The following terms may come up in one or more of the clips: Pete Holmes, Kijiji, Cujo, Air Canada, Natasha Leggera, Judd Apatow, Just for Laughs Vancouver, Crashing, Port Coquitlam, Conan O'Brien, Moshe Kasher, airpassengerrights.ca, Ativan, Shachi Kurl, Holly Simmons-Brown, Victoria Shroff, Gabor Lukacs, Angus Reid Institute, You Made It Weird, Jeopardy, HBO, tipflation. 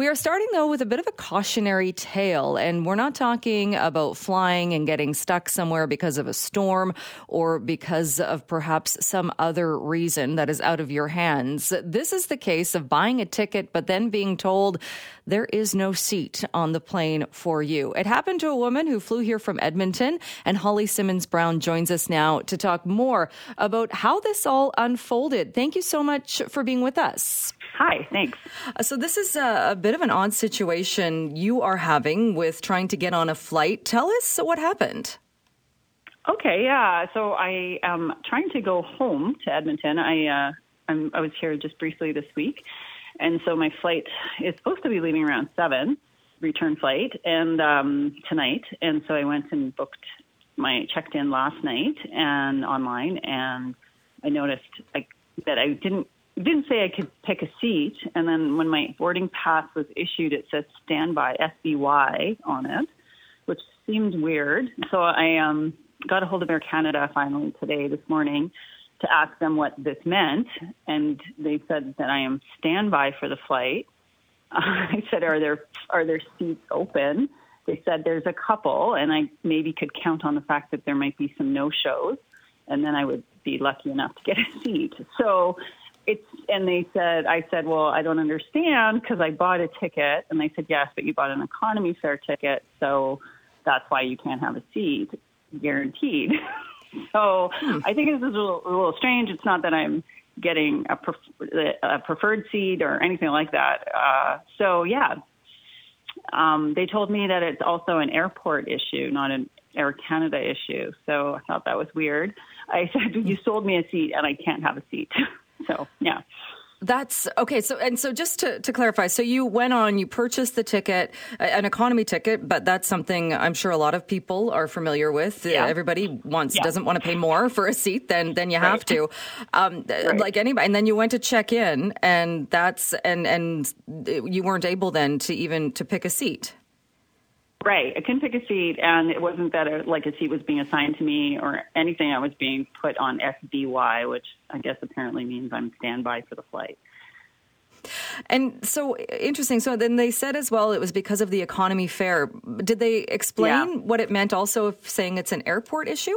We are starting, though, with a bit of a cautionary tale, and we're not talking about flying and getting stuck somewhere because of a storm or because of perhaps some other reason that is out of your hands. This is the case of buying a ticket but then being told there is no seat on the plane for you. It happened to a woman who flew here from Edmonton, and Holly Simmons-Brown joins us now to talk more about how this all unfolded. Thank you so much for being with us. Hi, thanks. So this is a bit of an odd situation you are having with trying to get on a flight. Tell us what happened. Okay, yeah. So I am trying to go home to Edmonton. I was here just briefly this week. And so my flight is supposed to be leaving around 7, return flight, and tonight. And so I went and checked in last night and online, and I noticed that I didn't say I could pick a seat, and then when my boarding pass was issued, it said standby, SBY, on it, which seemed weird. So I got a hold of Air Canada finally today, this morning, to ask them what this meant, and they said that I am standby for the flight. I said, are there seats open? They said there's a couple, and I maybe could count on the fact that there might be some no-shows, and then I would be lucky enough to get a seat. So... I said, well, I don't understand because I bought a ticket. And they said, yes, but you bought an economy fare ticket. So that's why you can't have a seat, guaranteed. So I think this is a little strange. It's not that I'm getting a preferred seat or anything like that. They told me that it's also an airport issue, not an Air Canada issue. So I thought that was weird. I said, you sold me a seat and I can't have a seat. So, yeah. That's okay. So, and so just to clarify, so you went on, you purchased the ticket, an economy ticket, but that's something I'm sure a lot of people are familiar with. Yeah. Everybody doesn't want to pay more for a seat than you have to, like anybody. And then you went to check in and and you weren't able then to pick a seat. Right. I couldn't pick a seat, and it wasn't that a seat was being assigned to me or anything. I was being put on SBY, which I guess apparently means I'm standby for the flight. And so, interesting. So then they said as well it was because of the economy fare. Did they explain what it meant also of saying it's an airport issue?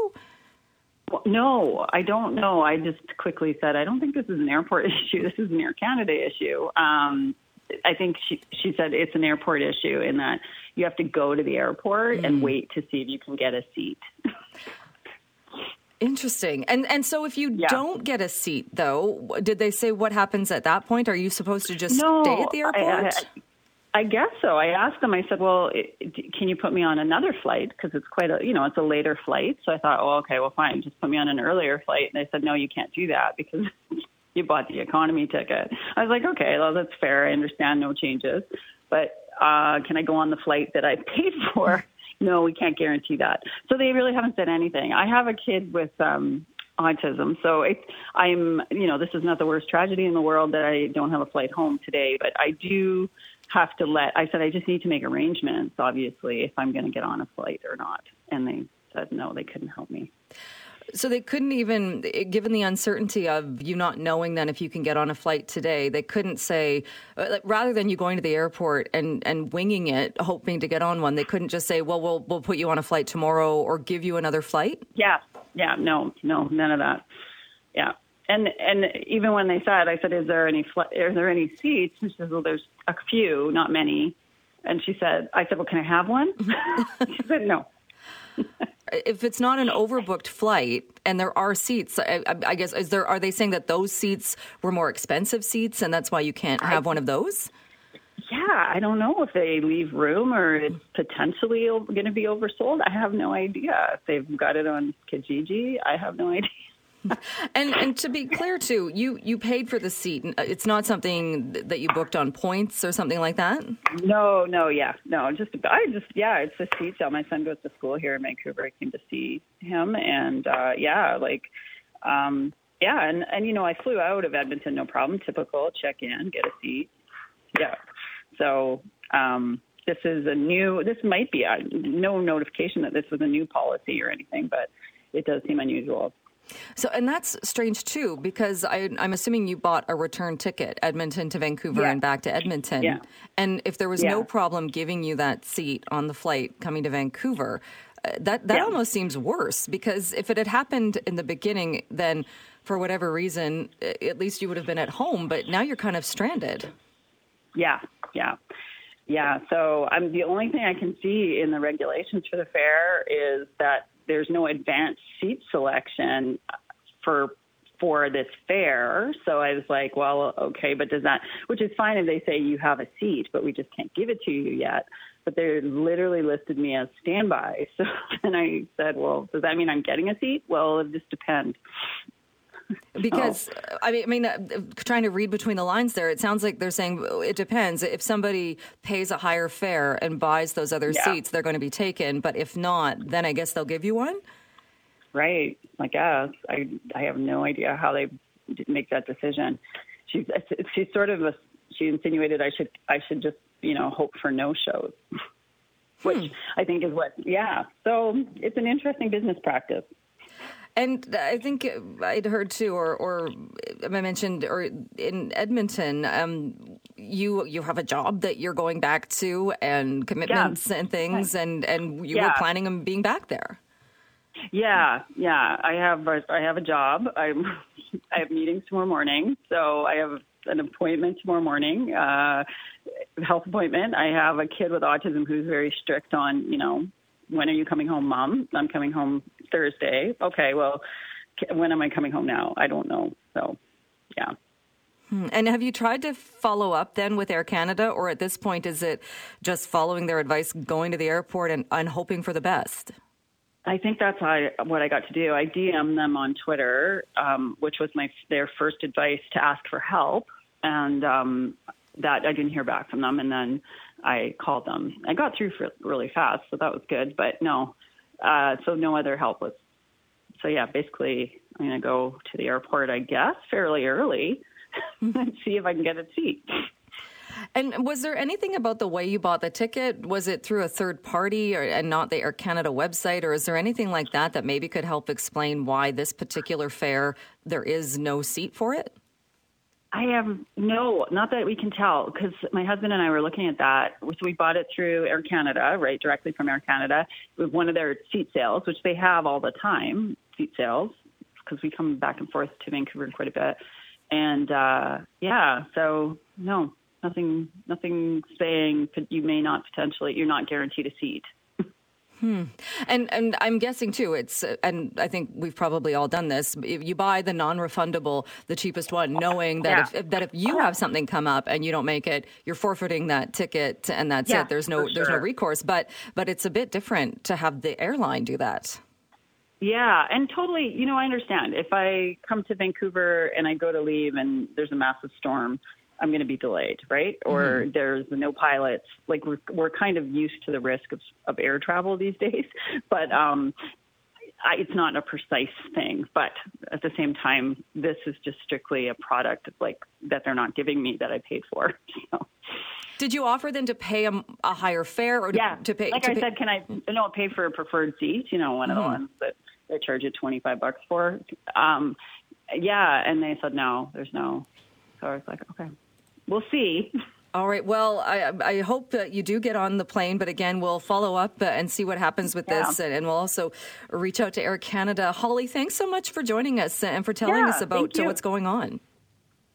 Well, no, I don't know. I just quickly said, I don't think this is an airport issue. This is an Air Canada issue. I think she said it's an airport issue in that you have to go to the airport and wait to see if you can get a seat. Interesting. And so if you don't get a seat, though, did they say what happens at that point? Are you supposed to just stay at the airport? I guess so. I asked them, I said, well, can you put me on another flight? Because it's it's a later flight. So I thought, oh, okay, well, fine, just put me on an earlier flight. And they said, no, you can't do that because... you bought the economy ticket. I was like, okay, well, that's fair. I understand, no changes. But can I go on the flight that I paid for? No, we can't guarantee that. So they really haven't said anything. I have a kid with autism. So this is not the worst tragedy in the world that I don't have a flight home today. But I do have to I just need to make arrangements, obviously, if I'm going to get on a flight or not. And they said, no, they couldn't help me. So they couldn't even, given the uncertainty of you not knowing then if you can get on a flight today, they couldn't say, rather than you going to the airport and winging it, hoping to get on one, they couldn't just say, well, we'll put you on a flight tomorrow or give you another flight? Yeah, no, none of that. Yeah. And even when they said, I said, are there any seats? And she says, well, there's a few, not many. And I said, well, can I have one? She said, no. If it's not an overbooked flight and there are seats, I guess, are they saying that those seats were more expensive seats and that's why you can't have one of those? Yeah, I don't know if they leave room or it's potentially going to be oversold. I have no idea. If they've got it on Kijiji, I have no idea. And to be clear, too, you paid for the seat. It's not something that you booked on points or something like that? No, it's a seat sale. My son goes to school here in Vancouver. I came to see him, and I flew out of Edmonton, no problem. Typical, check in, get a seat. Yeah, so this is this might be no notification that this was a new policy or anything, but it does seem unusual. So, and that's strange too, because I'm assuming you bought a return ticket, Edmonton to Vancouver and back to Edmonton. Yeah. And if there was no problem giving you that seat on the flight coming to Vancouver, that almost seems worse, because if it had happened in the beginning, then for whatever reason, at least you would have been at home, but now you're kind of stranded. Yeah. So the only thing I can see in the regulations for the fair is that there's no advanced seat selection for this fair. So I was like, well, okay, but does that, which is fine if they say you have a seat, but we just can't give it to you yet. But they literally listed me as standby. So then I said, well, does that mean I'm getting a seat? Well, it just depends. Because, trying to read between the lines there, it sounds like they're saying it depends. If somebody pays a higher fare and buys those other seats, they're going to be taken. But if not, then I guess they'll give you one? Right. I guess. I have no idea how they make that decision. She insinuated I should just, hope for no shows, which I think is what, So it's an interesting business practice. And I think I'd heard too, or I mentioned, or in Edmonton, you have a job that you're going back to, and commitments and things, and you were planning on being back there. Yeah. I have a job. I have meetings tomorrow morning, so I have an appointment tomorrow morning, health appointment. I have a kid with autism who's very strict on, when are you coming home, Mom? I'm coming home Thursday. Okay, well, when am I coming home now? I don't know. So, yeah. And have you tried to follow up then with Air Canada, or at this point is it just following their advice, going to the airport and hoping for the best? I think that's what I got to do. I DM'd them on Twitter, which was their first advice to ask for help, and that I didn't hear back from them, and then I called them. I got through really fast, so that was good. But no, so no other help was. So yeah, basically, I'm gonna go to the airport, I guess, fairly early, and see if I can get a seat. And was there anything about the way you bought the ticket? Was it through a third party, and not the Air Canada website, or is there anything like that that maybe could help explain why this particular fare there is no seat for it? I have not that we can tell, because my husband and I were looking at that. So we bought it through Air Canada, right, directly from Air Canada, with one of their seat sales, which they have all the time, seat sales, because we come back and forth to Vancouver quite a bit. And, so no, nothing saying you may not you're not guaranteed a seat. And I'm guessing too, and I think we've probably all done this, you buy the non-refundable, the cheapest one, knowing that if you have something come up and you don't make it, you're forfeiting that ticket, and that's it. There's no recourse. But it's a bit different to have the airline do that. Yeah, and totally, I understand. If I come to Vancouver and I go to leave and there's a massive storm, I'm going to be delayed, right? Or there's no pilots. Like we're kind of used to the risk of air travel these days, but it's not a precise thing. But at the same time, this is just strictly a product that they're not giving me that I paid for. So. Did you offer them to pay a higher fare, or to pay? Like I said, can I pay for a preferred seat? One of the ones that they charge you $25 for. And they said no. There's no. So I was like, okay. We'll see. All right. Well, I hope that you do get on the plane. But again, we'll follow up and see what happens with this. And we'll also reach out to Air Canada. Holly, thanks so much for joining us and for telling us about what's going on.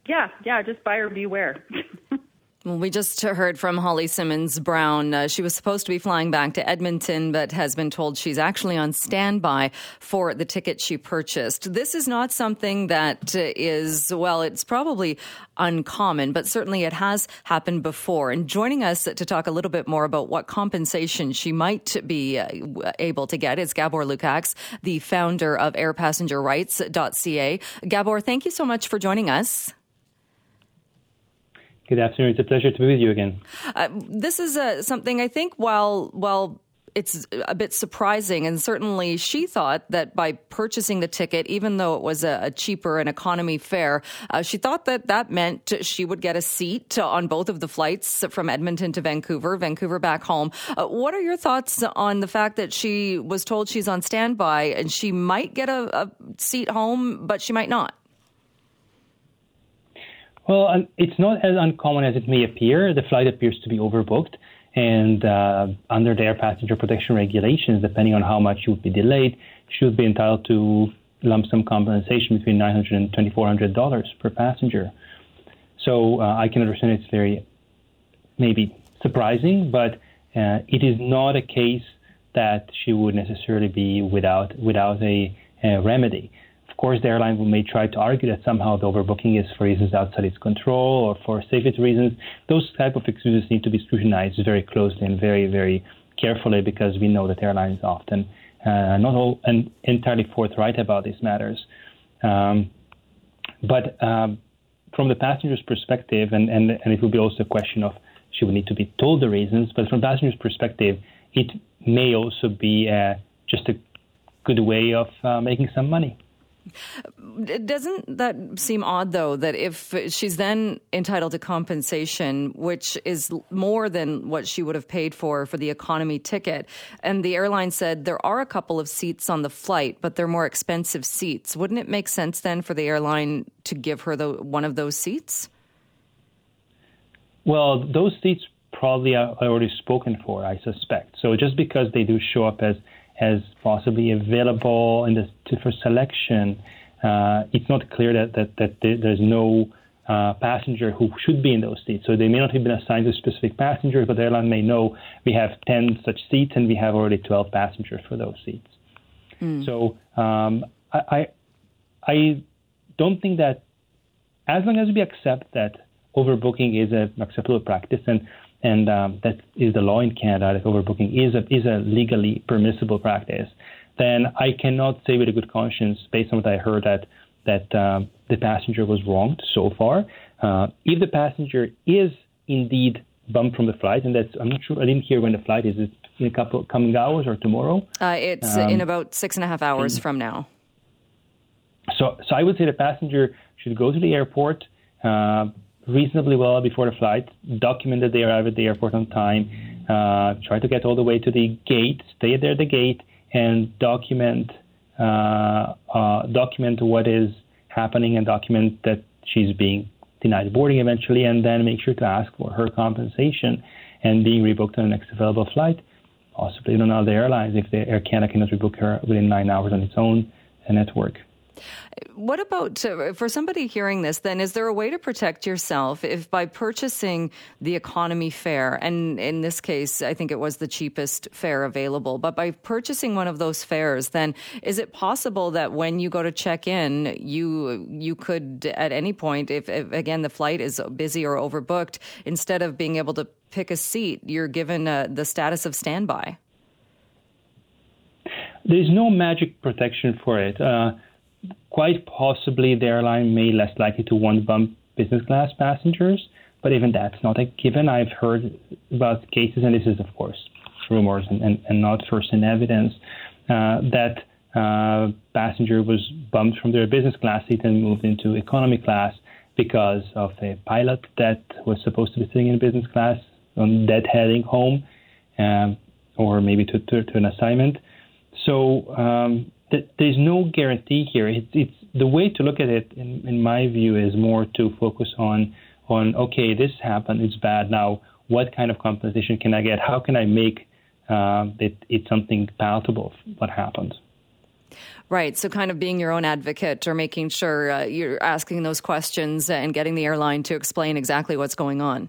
Yeah. Just buyer beware. We just heard from Holly Simmons-Brown. She was supposed to be flying back to Edmonton, but has been told she's actually on standby for the ticket she purchased. This is not something that is, it's probably uncommon, but certainly it has happened before. And joining us to talk a little bit more about what compensation she might be able to get is Gabor Lukacs, the founder of airpassengerrights.ca. Gabor, thank you so much for joining us. Good afternoon. It's a pleasure to be with you again. This is something I think while it's a bit surprising. And certainly she thought that by purchasing the ticket, even though it was a cheaper and economy fare, she thought that meant she would get a seat on both of the flights from Edmonton to Vancouver, Vancouver back home. What are your thoughts on the fact that she was told she's on standby and she might get a seat home, but she might not? Well, it's not as uncommon as it may appear. The flight appears to be overbooked. And under the air passenger protection regulations, depending on how much you would be delayed, she would be entitled to lump sum compensation between $900 and $2,400 per passenger. So I can understand it's very maybe surprising, but it is not a case that she would necessarily be without a remedy. Of course, the airline may try to argue that somehow the overbooking is for reasons outside its control or for safety reasons. Those type of excuses need to be scrutinized very closely and very, very carefully, because we know that airlines often not all and entirely forthright about these matters. But from the passenger's perspective, and it will be also a question of she would need to be told the reasons, but from the passenger's perspective, it may also be just a good way of making some money. Doesn't that seem odd, though, that if she's then entitled to compensation, which is more than what she would have paid for the economy ticket, and the airline said there are a couple of seats on the flight, but they're more expensive seats, wouldn't it make sense then for the airline to give her one of those seats? Well, those seats probably are already spoken for, I suspect. So just because they do show up as possibly available for selection, it's not clear that there's no passenger who should be in those seats. So they may not have been assigned to specific passengers, but the airline may know we have 10 such seats and we have already 12 passengers for those seats. Mm. So I don't think that, as long as we accept that overbooking is an acceptable practice, and that is the law in Canada, that overbooking is a legally permissible practice, then I cannot say with a good conscience, based on what I heard, that the passenger was wronged so far. If the passenger is indeed bumped from the flight, and that's, I'm not sure, I didn't hear when the flight is. Is it in a couple coming hours or tomorrow? It's in about 6.5 hours from now. So I would say the passenger should go to the airport, reasonably well before the flight, document that they arrive at the airport on time, try to get all the way to the gate, stay there at the gate, and document what is happening, and document that she's being denied boarding eventually, and then make sure to ask for her compensation and being rebooked on the next available flight, possibly on other airlines if the Air Canada cannot rebook her within 9 hours on its own network. What about, for somebody hearing this, then, is there a way to protect yourself if by purchasing the economy fare, and in this case, I think it was the cheapest fare available, but by purchasing one of those fares, then is it possible that when you go to check in, you could at any point, if again the flight is busy or overbooked, instead of being able to pick a seat, you're given the status of standby? There's no magic protection for it. Quite possibly, the airline may less likely to want to bump business class passengers, but even that's not a given. I've heard about cases, and this is, of course, rumors and not first-hand evidence, that passenger was bumped from their business class seat and moved into economy class because of a pilot that was supposed to be sitting in business class on that heading home, or maybe to an assignment. So there's no guarantee here. It's the way to look at it, in my view, is more to focus on okay, this happened, it's bad. Now, what kind of compensation can I get? How can I make it something palatable? What happened? Right. So kind of being your own advocate, or making sure you're asking those questions and getting the airline to explain exactly what's going on.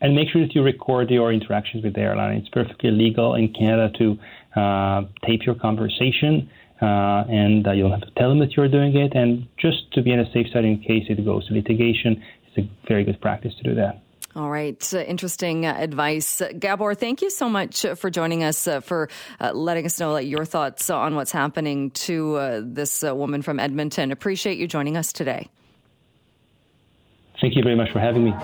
And make sure that you record your interactions with the airline. It's perfectly legal in Canada to tape your conversation, and you don't have to tell them that you're doing it. And just to be on a safe side in case it goes to litigation, it's a very good practice to do that. All right. Interesting advice. Gabor, thank you so much for joining us, for letting us know your thoughts on what's happening to this woman from Edmonton. Appreciate you joining us today. Thank you very much for having me.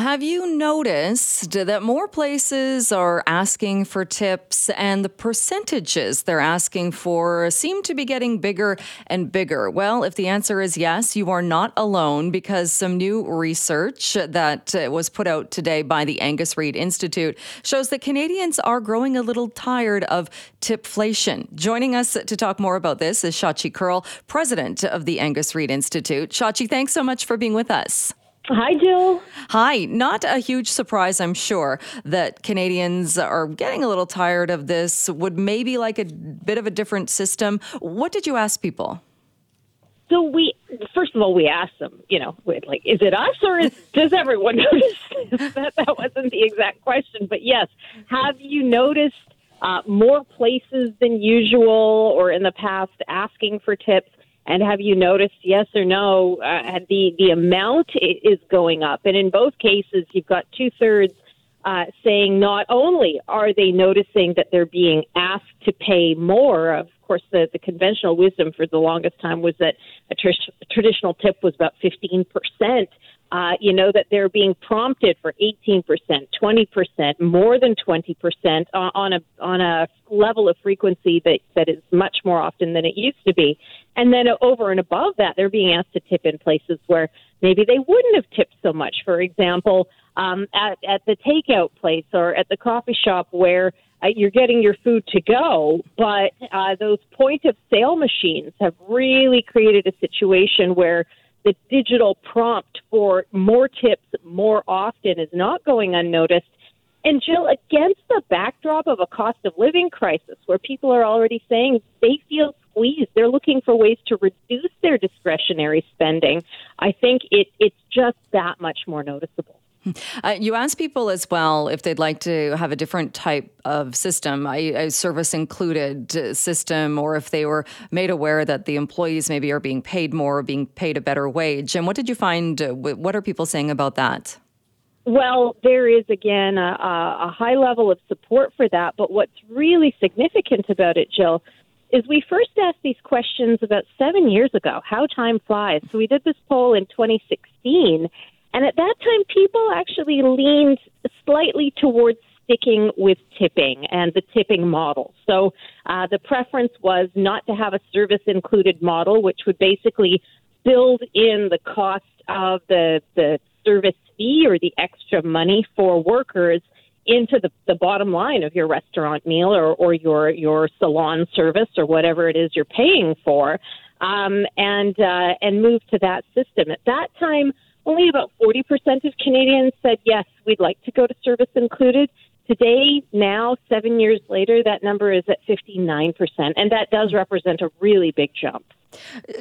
Have you noticed that more places are asking for tips and the percentages they're asking for seem to be getting bigger and bigger? Well, if the answer is yes, you are not alone, because some new research that was put out today by the Angus Reid Institute shows that Canadians are growing a little tired of tipflation. Joining us to talk more about this is Shachi Kurl, president of the Angus Reid Institute. Shachi, thanks so much for being with us. Hi, Jill. Hi. Not a huge surprise, I'm sure, that Canadians are getting a little tired of this, would maybe like a bit of a different system. What did you ask people? So we asked them, is it us or does everyone notice? That wasn't the exact question. But yes, have you noticed more places than usual or in the past asking for tips? And have you noticed, yes or no, the amount is going up? And in both cases, you've got two-thirds saying not only are they noticing that they're being asked to pay more. Of course, the conventional wisdom for the longest time was that a traditional tip was about 15%. That they're being prompted for 18%, 20%, more than 20% on a level of frequency that is much more often than it used to be. And then over and above that, they're being asked to tip in places where maybe they wouldn't have tipped so much. For example, at the takeout place or at the coffee shop where you're getting your food to go, but those point-of-sale machines have really created a situation where the digital prompt for more tips more often is not going unnoticed. And Jill, against the backdrop of a cost of living crisis where people are already saying they feel squeezed, they're looking for ways to reduce their discretionary spending, I think it's just that much more noticeable. You asked people as well if they'd like to have a different type of system, a service-included system, or if they were made aware that the employees maybe are being paid more or being paid a better wage. And what did you find? What are people saying about that? Well, there is, again, a high level of support for that. But what's really significant about it, Jill, is we first asked these questions about 7 years ago, how time flies. So we did this poll in 2016, and at that time, people actually leaned slightly towards sticking with tipping and the tipping model. So the preference was not to have a service-included model, which would basically build in the cost of the service fee or the extra money for workers into the bottom line of your restaurant meal or your salon service or whatever it is you're paying for, and move to that system. At that time, only about 40% of Canadians said, yes, we'd like to go to service included. Today, now, 7 years later, that number is at 59%, and that does represent a really big jump.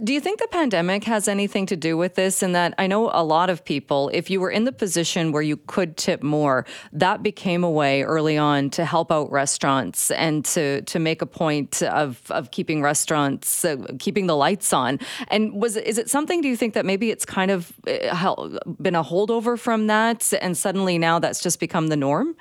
Do you think the pandemic has anything to do with this? In that I know a lot of people, if you were in the position where you could tip more, that became a way early on to help out restaurants and to make a point of keeping restaurants, keeping the lights on. And is it something, do you think, that maybe it's kind of been a holdover from that and suddenly now that's just become the norm?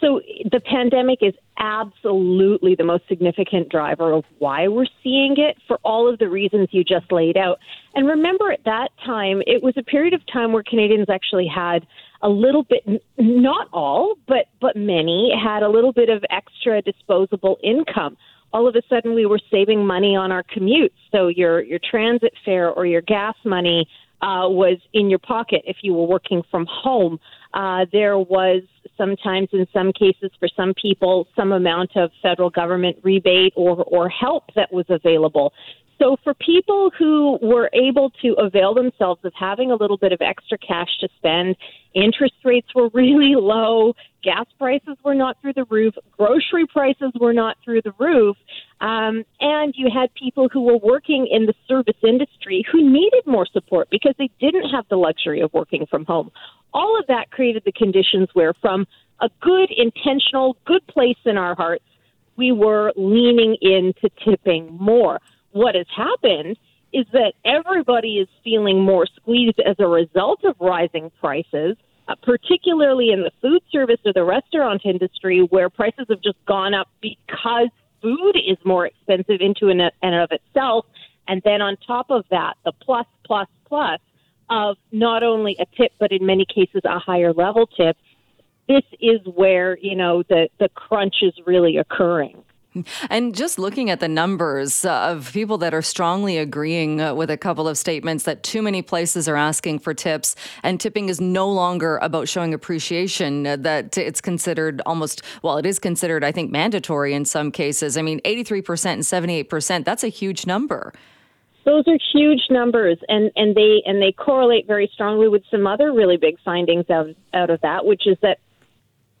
So the pandemic is absolutely the most significant driver of why we're seeing it for all of the reasons you just laid out. And remember, at that time, it was a period of time where Canadians actually had a little bit, not all, but many, had a little bit of extra disposable income. All of a sudden, we were saving money on our commutes. So your transit fare or your gas money was in your pocket if you were working from home. There was sometimes, in some cases, for some people, some amount of federal government rebate or help that was available. So for people who were able to avail themselves of having a little bit of extra cash to spend, interest rates were really low, gas prices were not through the roof, grocery prices were not through the roof, and you had people who were working in the service industry who needed more support because they didn't have the luxury of working from home. All of that created the conditions where, from a good, intentional, good place in our hearts, we were leaning into tipping more. What has happened is that everybody is feeling more squeezed as a result of rising prices, particularly in the food service or the restaurant industry, where prices have just gone up because food is more expensive in and of itself. And then on top of that, the plus, plus, plus of not only a tip, but in many cases a higher level tip, this is where, you know, the crunch is really occurring. And just looking at the numbers of people that are strongly agreeing with a couple of statements that too many places are asking for tips and tipping is no longer about showing appreciation, that it's considered almost, well, it is considered, I think, mandatory in some cases. I mean, 83% and 78%, that's a huge number. Those are huge numbers, and they correlate very strongly with some other really big findings out of that, which is that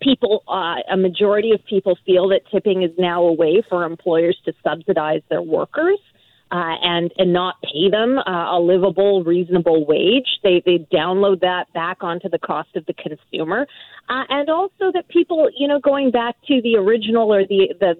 people, a majority of people feel that tipping is now a way for employers to subsidize their workers and not pay them a livable, reasonable wage. They download that back onto the cost of the consumer. And also that people, you know, going back to the original or the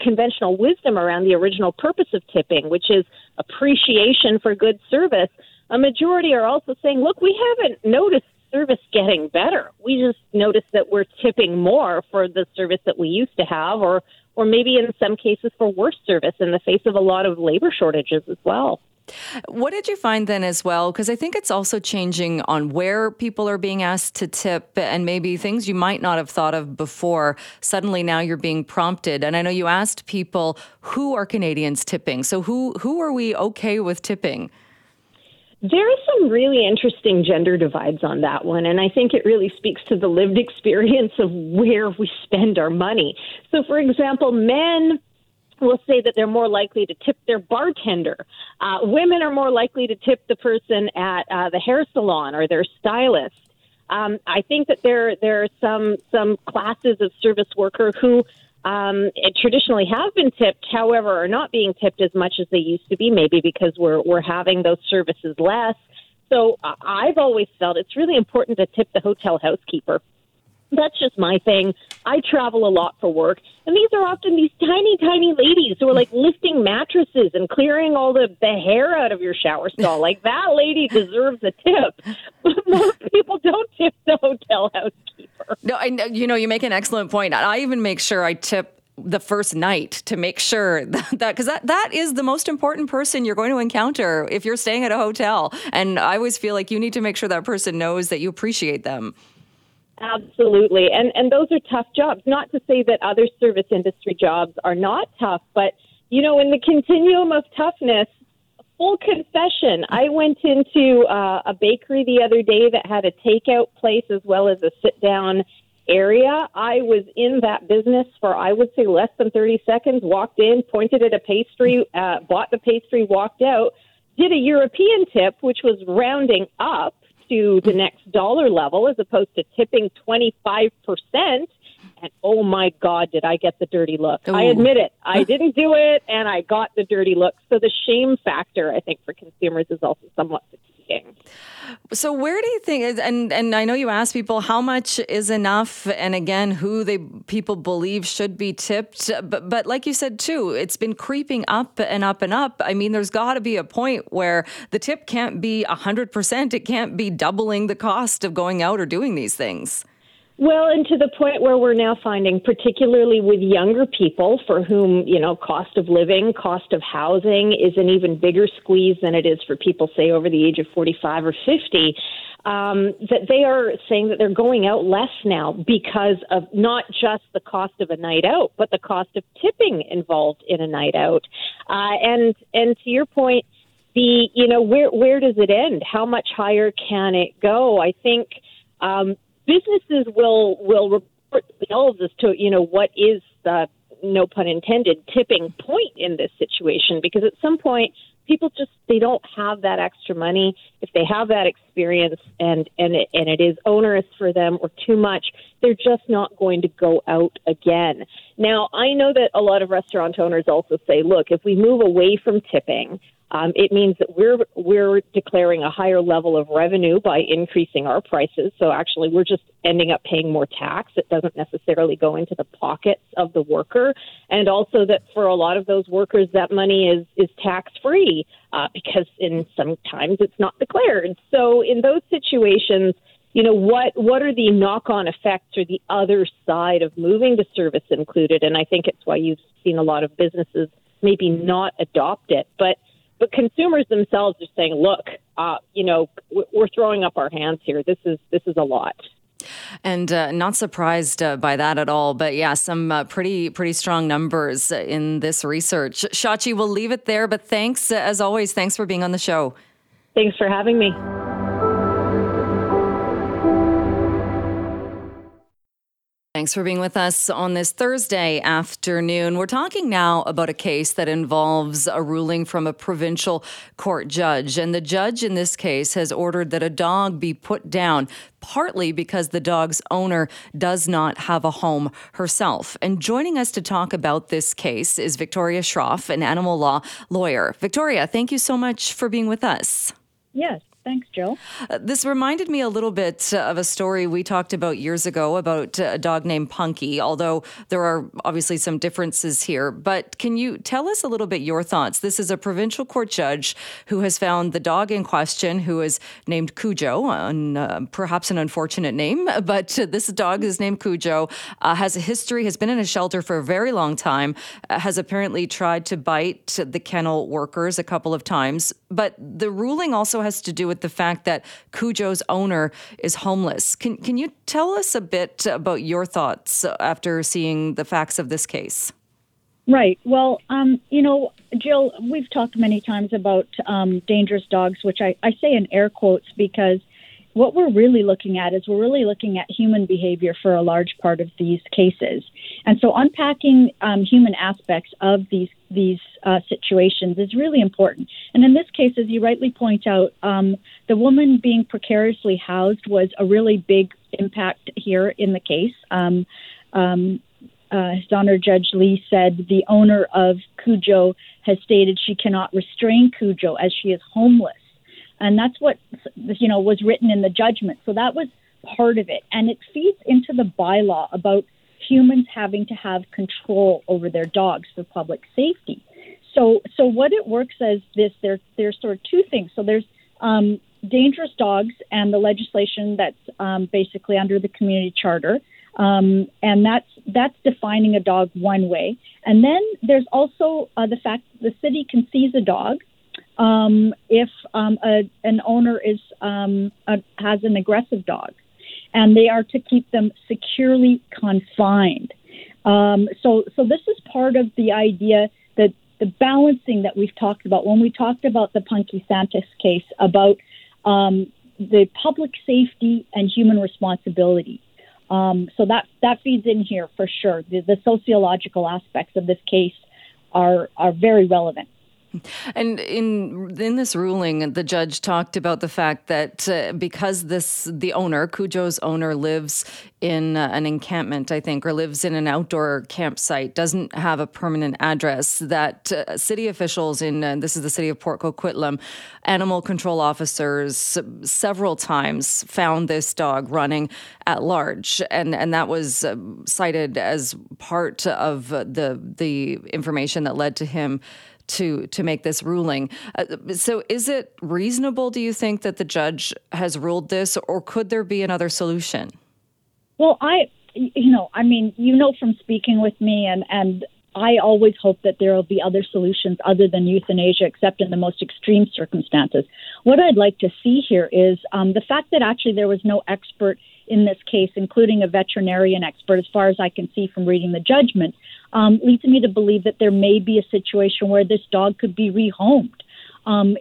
conventional wisdom around the original purpose of tipping, which is appreciation for good service, a majority are also saying, look, we haven't noticed service getting better. We just notice that we're tipping more for the service that we used to have, or maybe in some cases for worse service in the face of a lot of labor shortages as well. What did you find then as well? Because I think it's also changing on where people are being asked to tip, and maybe things you might not have thought of before. Suddenly now you're being prompted. And I know you asked people, who are Canadians tipping? So who are we okay with tipping? There are some really interesting gender divides on that one, and I think it really speaks to the lived experience of where we spend our money. So, for example, men will say that they're more likely to tip their bartender. Women are more likely to tip the person at the hair salon or their stylist. I think that there are some classes of service worker who traditionally have been tipped, however, are not being tipped as much as they used to be, maybe because we're having those services less. So I've always felt it's really important to tip the hotel housekeeper. That's just my thing. I travel a lot for work, and these are often these tiny, tiny ladies who are like lifting mattresses and clearing all the hair out of your shower stall. Like, that lady deserves a tip. But most people don't tip the hotel housekeeper. No, you know, you make an excellent point. I even make sure I tip the first night to make sure that, because that is the most important person you're going to encounter if you're staying at a hotel. And I always feel like you need to make sure that person knows that you appreciate them. Absolutely. And those are tough jobs. Not to say that other service industry jobs are not tough, but, you know, in the continuum of toughness, full confession, I went into a bakery the other day that had a takeout place as well as a sit-down area. I was in that business for, I would say, less than 30 seconds, walked in, pointed at a pastry, bought the pastry, walked out, did a European tip, which was rounding up to the next dollar level as opposed to tipping 25%. And oh my God, did I get the dirty look. Ooh. I admit it. I didn't do it, and I got the dirty look. So the shame factor, I think, for consumers is also somewhat fatiguing. So where do you think, and I know you asked people how much is enough, and again, who they people believe should be tipped. But like you said, too, it's been creeping up and up and up. I mean, there's got to be a point where the tip can't be 100%. It can't be doubling the cost of going out or doing these things. Well, and to the point where we're now finding, particularly with younger people for whom, you know, cost of living, cost of housing is an even bigger squeeze than it is for people, say, over the age of 45 or 50, that they are saying that they're going out less now because of not just the cost of a night out, but the cost of tipping involved in a night out. And to your point, you know, where does it end? How much higher can it go? I think businesses will report themselves as to, you know, what is the, no pun intended, tipping point in this situation, because at some point people just, they don't have that extra money. If they have that experience and it is onerous for them or too much, they're just not going to go out again. Now, I know that a lot of restaurant owners also say, look, if we move away from tipping, it means that we're declaring a higher level of revenue by increasing our prices. So actually, we're just ending up paying more tax. It doesn't necessarily go into the pockets of the worker. And also that for a lot of those workers, that money is tax-free because in sometimes it's not declared. So in those situations, you know, what are the knock-on effects or the other side of moving to service included? And I think it's why you've seen a lot of businesses maybe not adopt it. But But consumers themselves are saying, look, we're throwing up our hands here. This is a lot. And not surprised by that at all. But yeah, some pretty strong numbers in this research. Shachi, we'll leave it there. But thanks, as always. Thanks for being on the show. Thanks for having me. Thanks for being with us on this Thursday afternoon. We're talking now about a case that involves a ruling from a provincial court judge. And the judge in this case has ordered that a dog be put down, partly because the dog's owner does not have a home herself. And joining us to talk about this case is Victoria Shroff, an animal law lawyer. Victoria, thank you so much for being with us. Yes. Thanks, Jill. This reminded me a little bit of a story we talked about years ago about a dog named Punky, although there are obviously some differences here. But can you tell us a little bit your thoughts? This is a provincial court judge who has found the dog in question, who is named Cujo, perhaps an unfortunate name, but this dog is named Cujo, has a history, has been in a shelter for a very long time, has apparently tried to bite the kennel workers a couple of times. But the ruling also has to do with the fact that Cujo's owner is homeless. Can you tell us a bit about your thoughts after seeing the facts of this case? Right. Well, Jill, we've talked many times about dangerous dogs, which I say in air quotes, because what we're really looking at is human behavior for a large part of these cases. And so unpacking human aspects of these situations is really important. And in this case, as you rightly point out, the woman being precariously housed was a really big impact here in the case. His Honor Judge Lee said the owner of Cujo has stated she cannot restrain Cujo as she is homeless. And that's what, was written in the judgment. So that was part of it. And it feeds into the bylaw about humans having to have control over their dogs for public safety. So what it works as this, there's sort of two things. So there's dangerous dogs and the legislation that's basically under the community charter. And that's defining a dog one way. And then there's also the fact the city can seize a dog if an owner is has an aggressive dog, and they are to keep them securely confined. So this is part of the idea that the balancing that we've talked about when we talked about the Punky Santis case about the public safety and human responsibility. So that feeds in here for sure. The sociological aspects of this case are very relevant. And in this ruling, the judge talked about the fact that because the owner, Cujo's owner, lives in an encampment, I think, or lives in an outdoor campsite, doesn't have a permanent address, that city officials in, this is the city of Port Coquitlam, animal control officers several times found this dog running at large. And that was cited as part of the information that led to him to make this ruling. So is it reasonable, do you think, that the judge has ruled this, or could there be another solution? Well, from speaking with me, and I always hope that there will be other solutions other than euthanasia, except in the most extreme circumstances. What I'd like to see here is the fact that actually there was no expert in this case, including a veterinarian expert, as far as I can see from reading the judgment, leads me to believe that there may be a situation where this dog could be rehomed.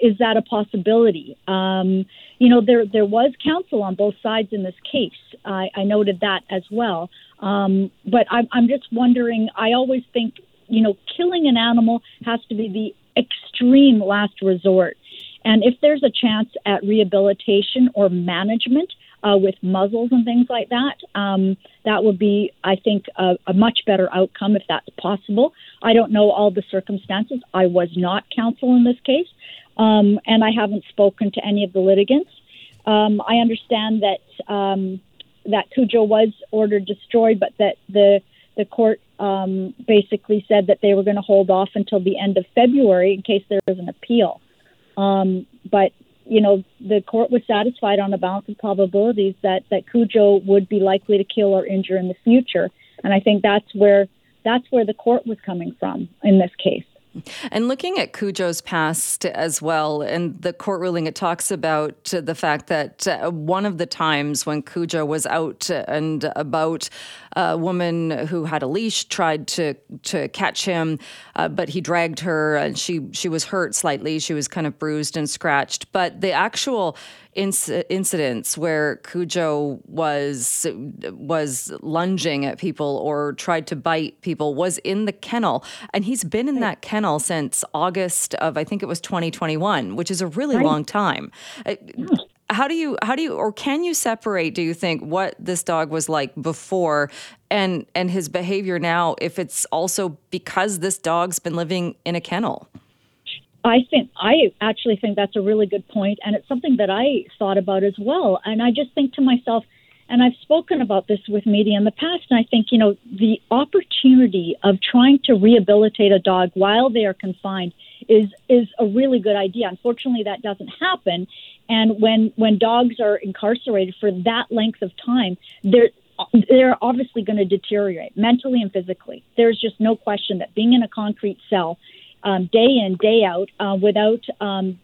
Is that a possibility? There was counsel on both sides in this case. I noted that as well. But I'm just wondering, I always think, killing an animal has to be the extreme last resort. And if there's a chance at rehabilitation or management, with muzzles and things like that, that would be, I think, a much better outcome if that's possible. I don't know all the circumstances. I was not counsel in this case, and I haven't spoken to any of the litigants. I understand that Cujo was ordered destroyed, but that the court basically said that they were going to hold off until the end of February in case there was an appeal. But the court was satisfied on a balance of probabilities that Cujo would be likely to kill or injure in the future. And I think that's where the court was coming from in this case. And looking at Cujo's past as well, and the court ruling, it talks about the fact that one of the times when Cujo was out and about, a woman who had a leash tried to catch him, but he dragged her, and she was hurt slightly. She was kind of bruised and scratched. But the actual incidents where Cujo was lunging at people or tried to bite people was in the kennel, and he's been in that kennel since August of, I think it was 2021, which is a really long time. How do you or can you separate, do you think, what this dog was like before and his behavior now, if it's also because this dog's been living in a kennel? I actually think that's a really good point, and it's something that I thought about as well. And I just think to myself, and I've spoken about this with media in the past, and I think, you know, the opportunity of trying to rehabilitate a dog while they are confined is a really good idea. Unfortunately, that doesn't happen. And when dogs are incarcerated for that length of time, they're obviously going to deteriorate mentally and physically. There's just no question that being in a concrete cell day in, day out, without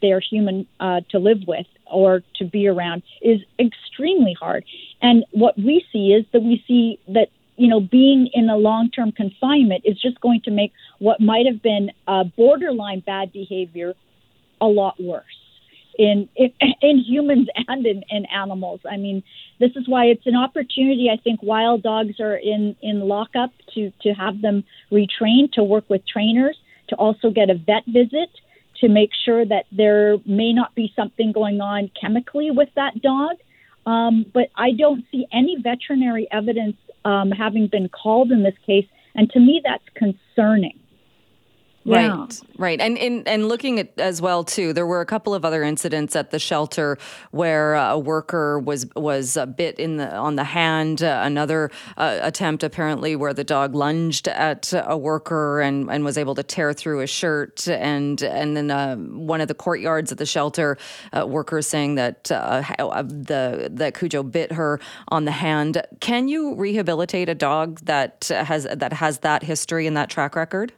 their human to live with or to be around is extremely hard. And what we see is that you know, being in a long-term confinement is just going to make what might have been borderline bad behavior a lot worse in humans and in animals. I mean, this is why it's an opportunity, I think, while dogs are in lockup to have them retrained, to work with trainers, to also get a vet visit, to make sure that there may not be something going on chemically with that dog. But I don't see any veterinary evidence having been called in this case. And to me, that's concerning. Yeah. Right. And looking at as well, too, there were a couple of other incidents at the shelter where a worker was bit on the hand. Another attempt, apparently, where the dog lunged at a worker and was able to tear through his shirt. And then one of the courtyards at the shelter, workers saying that that Cujo bit her on the hand. Can you rehabilitate a dog that has that history and that track record?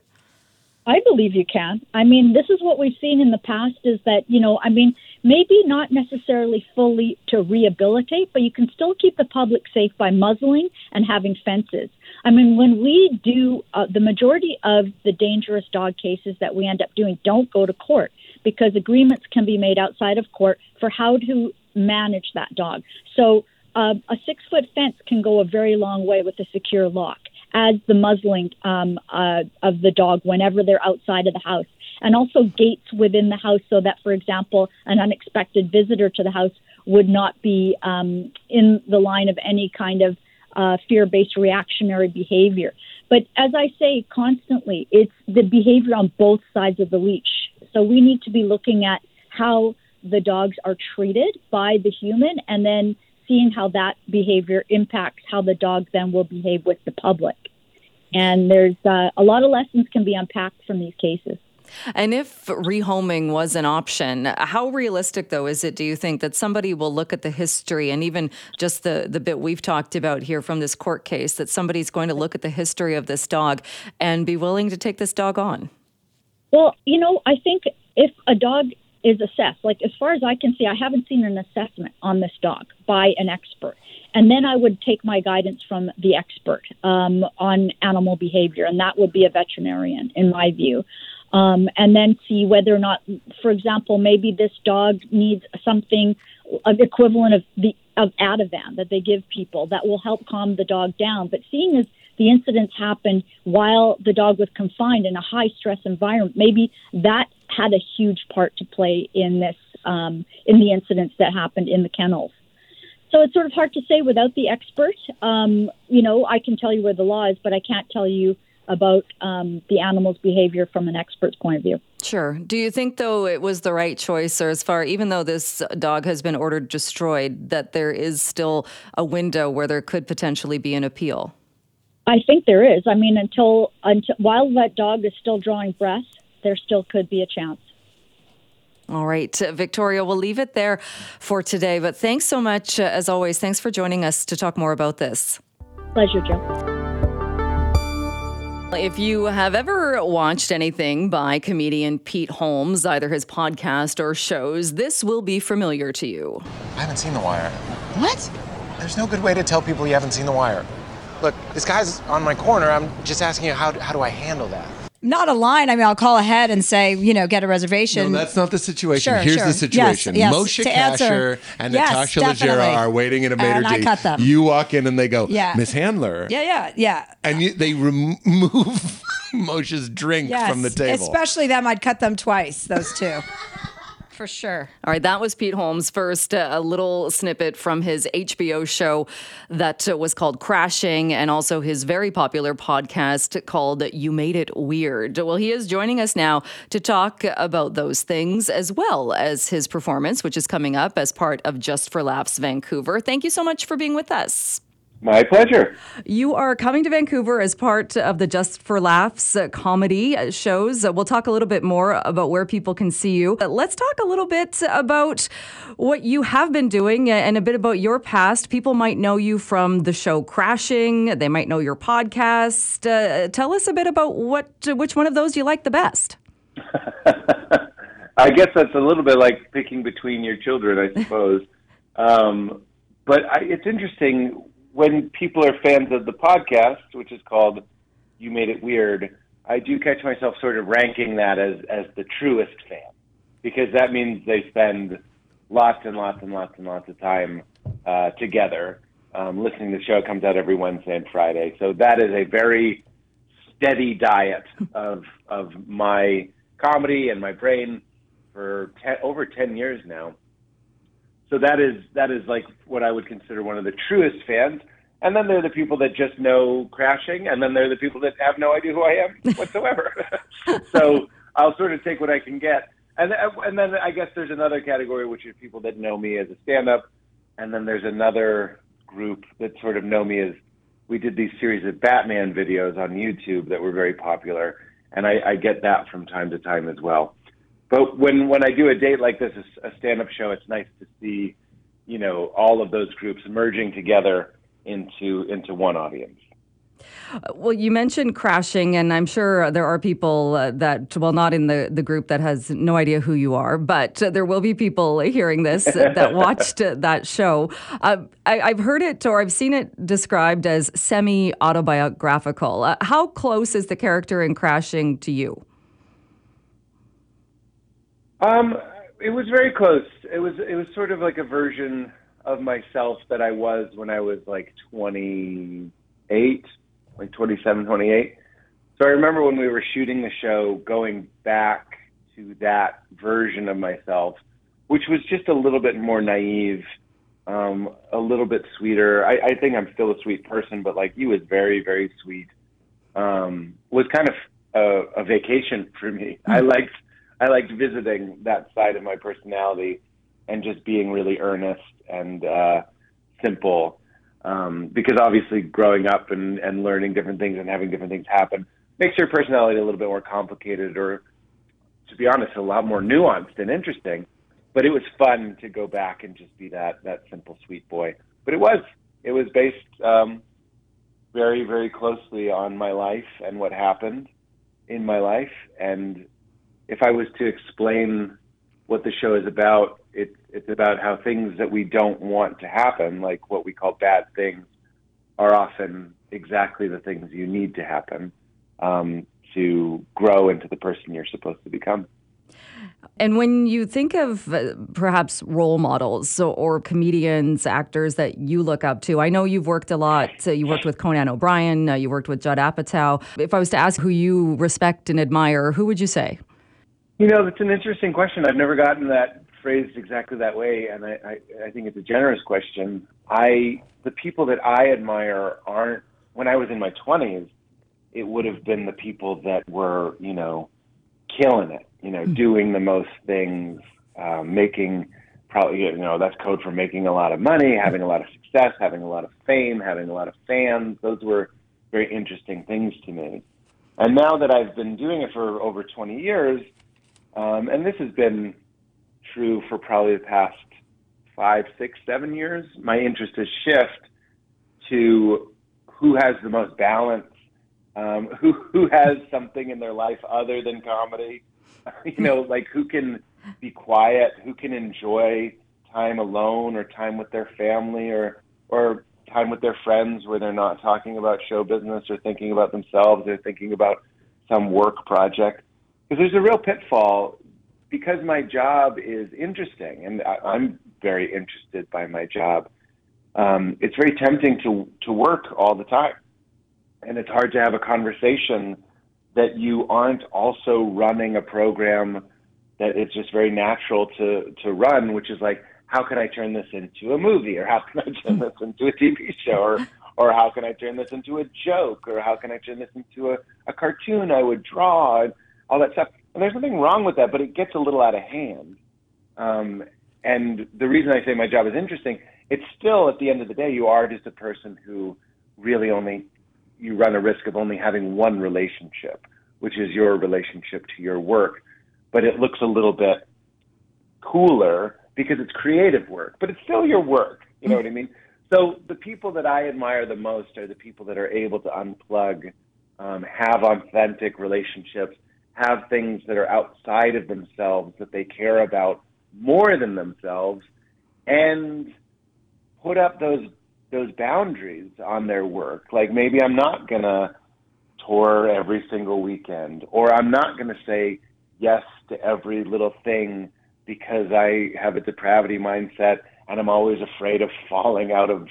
I believe you can. I mean, this is what we've seen in the past is that, you know, I mean, maybe not necessarily fully to rehabilitate, but you can still keep the public safe by muzzling and having fences. I mean, when we do the majority of the dangerous dog cases that we end up doing don't go to court because agreements can be made outside of court for how to manage that dog. So a 6-foot fence can go a very long way with a secure lock, as the muzzling of the dog whenever they're outside of the house. And also gates within the house so that, for example, an unexpected visitor to the house would not be in the line of any kind of fear-based reactionary behavior. But as I say constantly, it's the behavior on both sides of the leash. So we need to be looking at how the dogs are treated by the human and then seeing how that behavior impacts how the dog then will behave with the public. And there's a lot of lessons can be unpacked from these cases. And if rehoming was an option, how realistic, though, is it, do you think, that somebody will look at the history and even just the bit we've talked about here from this court case, that somebody's going to look at the history of this dog and be willing to take this dog on? Well, you know, I think if a dog is assessed. Like, as far as I can see, I haven't seen an assessment on this dog by an expert. And then I would take my guidance from the expert on animal behavior, and that would be a veterinarian, in my view. And then see whether or not, for example, maybe this dog needs something equivalent of Ativan that they give people that will help calm the dog down. But seeing as the incidents happened while the dog was confined in a high-stress environment, maybe that had a huge part to play in this, in the incidents that happened in the kennels. So it's sort of hard to say without the expert. You know, I can tell you where the law is, but I can't tell you about the animal's behavior from an expert's point of view. Sure. Do you think, though, it was the right choice, or as far, even though this dog has been ordered destroyed, that there is still a window where there could potentially be an appeal? I think there is. I mean, until while that dog is still drawing breath, there still could be a chance. All right, Victoria, we'll leave it there for today. But thanks so much, as always. Thanks for joining us to talk more about this. Pleasure, Joe. If you have ever watched anything by comedian Pete Holmes, either his podcast or shows, this will be familiar to you. I haven't seen The Wire. What? There's no good way to tell people you haven't seen The Wire. Look, this guy's on my corner. I'm just asking you, how do I handle that? Not a line. I mean, I'll call ahead and say, you know, get a reservation. No, that's not the situation. Sure, Here's the situation. Yes, Moshe Kasher and Natasha Leggera are waiting at a maitre d'. I cut them. You walk in and they go, Miss Handler. Yeah. And they remove Moshe's drink from the table. Especially them. I'd cut them twice, those two. For sure. All right, that was Pete Holmes. First, a little snippet from his HBO show that was called Crashing, and also his very popular podcast called You Made It Weird. Well, he is joining us now to talk about those things, as well as his performance, which is coming up as part of Just for Laughs Vancouver. Thank you so much for being with us. My pleasure. You are coming to Vancouver as part of the Just for Laughs comedy shows. We'll talk a little bit more about where people can see you. Let's talk a little bit about what you have been doing and a bit about your past. People might know you from the show Crashing. They might know your podcast. Tell us a bit about which one of those you like the best. I guess that's a little bit like picking between your children, I suppose. But it's interesting. When people are fans of the podcast, which is called You Made It Weird, I do catch myself sort of ranking that as the truest fan, because that means they spend lots and lots of time together listening. The show comes out every Wednesday and Friday. So that is a very steady diet of my comedy and my brain for over 10 years now. So that is like what I would consider one of the truest fans. And then there are the people that just know Crashing, and then there are the people that have no idea who I am whatsoever. So I'll sort of take what I can get. And then I guess there's another category, which is people that know me as a stand-up. And then there's another group that sort of know me as, we did these series of Batman videos on YouTube that were very popular. And I get that from time to time as well. But when I do a date like this, a stand-up show, it's nice to see, you know, all of those groups merging together into one audience. Well, you mentioned Crashing, and I'm sure there are people that, well, not in the group that has no idea who you are, but there will be people hearing this that watched that show. I've heard it, or I've seen it described as semi-autobiographical. How close is the character in Crashing to you? It was very close. It was sort of like a version of myself that I was when I was like 27, 28. So I remember when we were shooting the show, going back to that version of myself, which was just a little bit more naive, a little bit sweeter. I think I'm still a sweet person, but like he was very, very sweet. Was kind of a vacation for me. I liked visiting that side of my personality and just being really earnest and simple, because obviously growing up and learning different things and having different things happen makes your personality a little bit more complicated, or, to be honest, a lot more nuanced and interesting. But it was fun to go back and just be that simple, sweet boy. But it was based very, very closely on my life and what happened in my life. And if I was to explain what the show is about, it's about how things that we don't want to happen, like what we call bad things, are often exactly the things you need to happen to grow into the person you're supposed to become. And when you think of perhaps role models or comedians, actors that you look up to, I know you've worked a lot. So you worked with Conan O'Brien. You worked with Judd Apatow. If I was to ask who you respect and admire, who would you say? You know, that's an interesting question. I've never gotten that phrased exactly that way, and I think it's a generous question. The people that I admire aren't, when I was in my 20s, it would have been the people that were, you know, killing it, you know, doing the most things, making probably, you know, that's code for making a lot of money, having a lot of success, having a lot of fame, having a lot of fans. Those were very interesting things to me. And now that I've been doing it for over 20 years, and this has been true for probably the past 5, 6, 7 years. My interest has shifted to who has the most balance who has something in their life other than comedy, you know, like who can be quiet, who can enjoy time alone or time with their family or time with their friends where they're not talking about show business or thinking about themselves or thinking about some work project. Because there's a real pitfall, because my job is interesting and I'm very interested by my job. It's very tempting to work all the time. And it's hard to have a conversation that you aren't also running a program that it's just very natural to run, which is like, how can I turn this into a movie? Or how can I turn this into a TV show? Or how can I turn this into a joke? Or how can I turn this into a cartoon I would draw? And all that stuff. And there's nothing wrong with that, but it gets a little out of hand. And the reason I say my job is interesting, it's still, at the end of the day, you are just a person who really only... you run a risk of only having one relationship, which is your relationship to your work. But it looks a little bit cooler because it's creative work, but it's still your work. You know what I mean? So the people that I admire the most are the people that are able to unplug, have authentic relationships, have things that are outside of themselves that they care about more than themselves, and put up those boundaries on their work. Like maybe I'm not going to tour every single weekend, or I'm not going to say yes to every little thing because I have a depravity mindset and I'm always afraid of falling out of,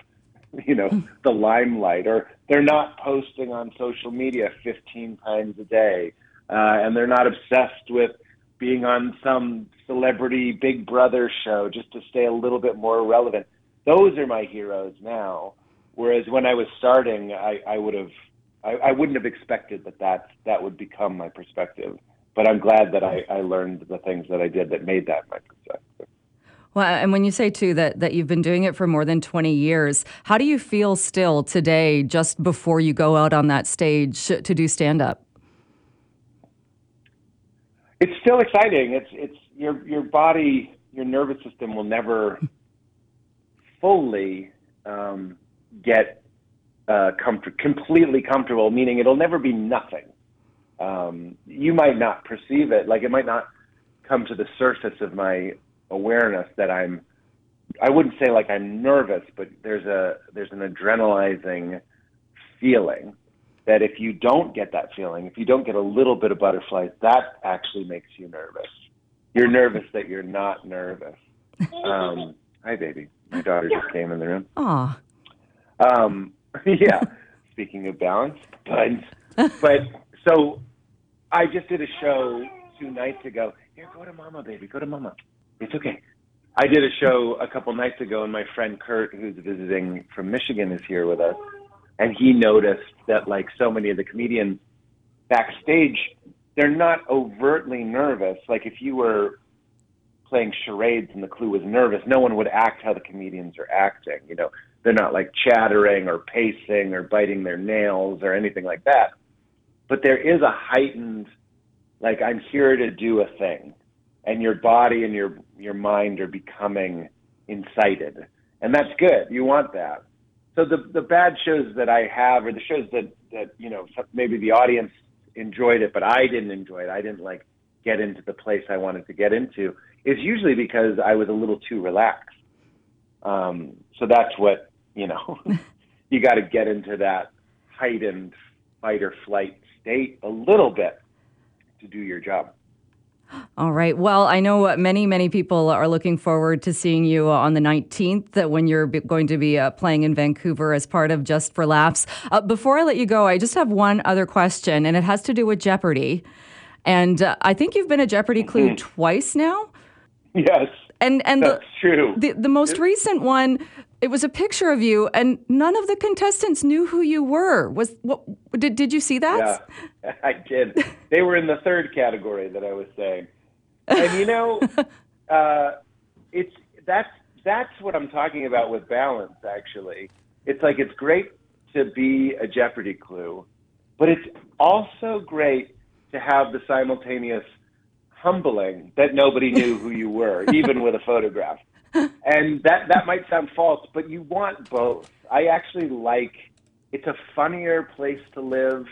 you know, the limelight, or they're not posting on social media 15 times a day. And they're not obsessed with being on some celebrity Big Brother show just to stay a little bit more relevant. Those are my heroes now, whereas when I was starting, I wouldn't have expected that would become my perspective. But I'm glad that I learned the things that I did that made that my perspective. Well, and when you say, too, that you've been doing it for more than 20 years, how do you feel still today, just before you go out on that stage to do stand-up? It's still exciting. It's your body, your nervous system will never... fully get completely comfortable, meaning it'll never be nothing. You might not perceive it, like it might not come to the surface of my awareness that I wouldn't say like I'm nervous, but there's an adrenalizing feeling that if you don't get that feeling, if you don't get a little bit of butterflies, that actually makes you nervous. You're nervous that you're not nervous. Hi, baby. My daughter just came in the room. Aw. Yeah. Speaking of balance. But so I just did a show 2 nights ago. Here, go to Mama, baby. Go to Mama. It's okay. I did a show a couple nights ago, and my friend Kurt, who's visiting from Michigan, is here with us. And he noticed that, like so many of the comedians backstage, they're not overtly nervous. Like if you were... playing charades and the clue was nervous, no one would act how the comedians are acting. You know, they're not like chattering or pacing or biting their nails or anything like that. But there is a heightened, like, I'm here to do a thing, and your body and your mind are becoming incited, and that's good. You want that. So the bad shows that I have, or the shows that you know, maybe the audience enjoyed it, but I didn't enjoy it. I didn't like get into the place I wanted to get into. It's usually because I was a little too relaxed. So that's what, you know, you got to get into that heightened fight or flight state a little bit to do your job. All right. Well, I know many, many people are looking forward to seeing you on the 19th when you're going to be playing in Vancouver as part of Just for Laughs. Before I let you go, I just have one other question, and it has to do with Jeopardy. And I think you've been a Jeopardy clue twice now. Yes, and that's true. The most recent one, it was a picture of you, and none of the contestants knew who you were. Did you see that? Yeah, I did. They were in the third category that I was saying, and you know, that's what I'm talking about with balance. Actually, it's like it's great to be a Jeopardy clue, but it's also great to have the simultaneous humbling that nobody knew who you were, even with a photograph. And that might sound false, but you want both. I actually like, it's a funnier place to live.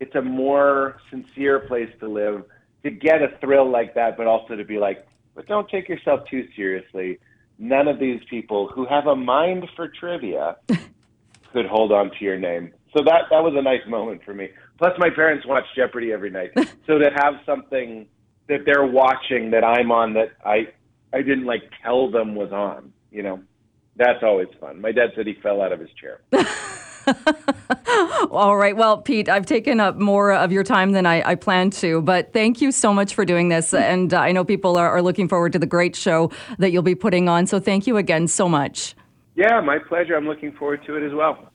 it's a more sincere place to live, to get a thrill like that, but also to be like, but don't take yourself too seriously. None of these people who have a mind for trivia could hold on to your name. So that was a nice moment for me. Plus, my parents watch Jeopardy every night. So to have something that they're watching that I'm on that I didn't, like, tell them was on, you know, that's always fun. My dad said he fell out of his chair. All right. Well, Pete, I've taken up more of your time than I planned to, but thank you so much for doing this. And I know people are looking forward to the great show that you'll be putting on. So thank you again so much. Yeah, my pleasure. I'm looking forward to it as well.